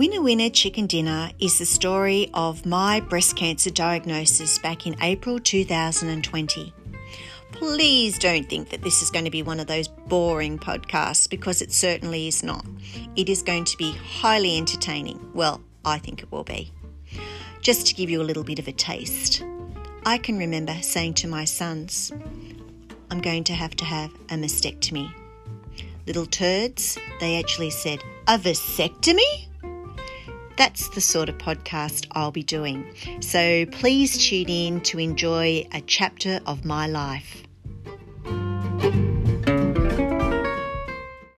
Winner Winner Chicken Dinner is the story of my breast cancer diagnosis back in April 2020. Please don't think that this is going to be one of those boring podcasts, because it certainly is not. It is going to be highly entertaining. Well, I think it will be. Just to give you a little bit of a taste, I can remember saying to my sons, I'm going to have a mastectomy. Little turds, they actually said, a vasectomy? That's the sort of podcast I'll be doing. So please tune in to enjoy a chapter of my life.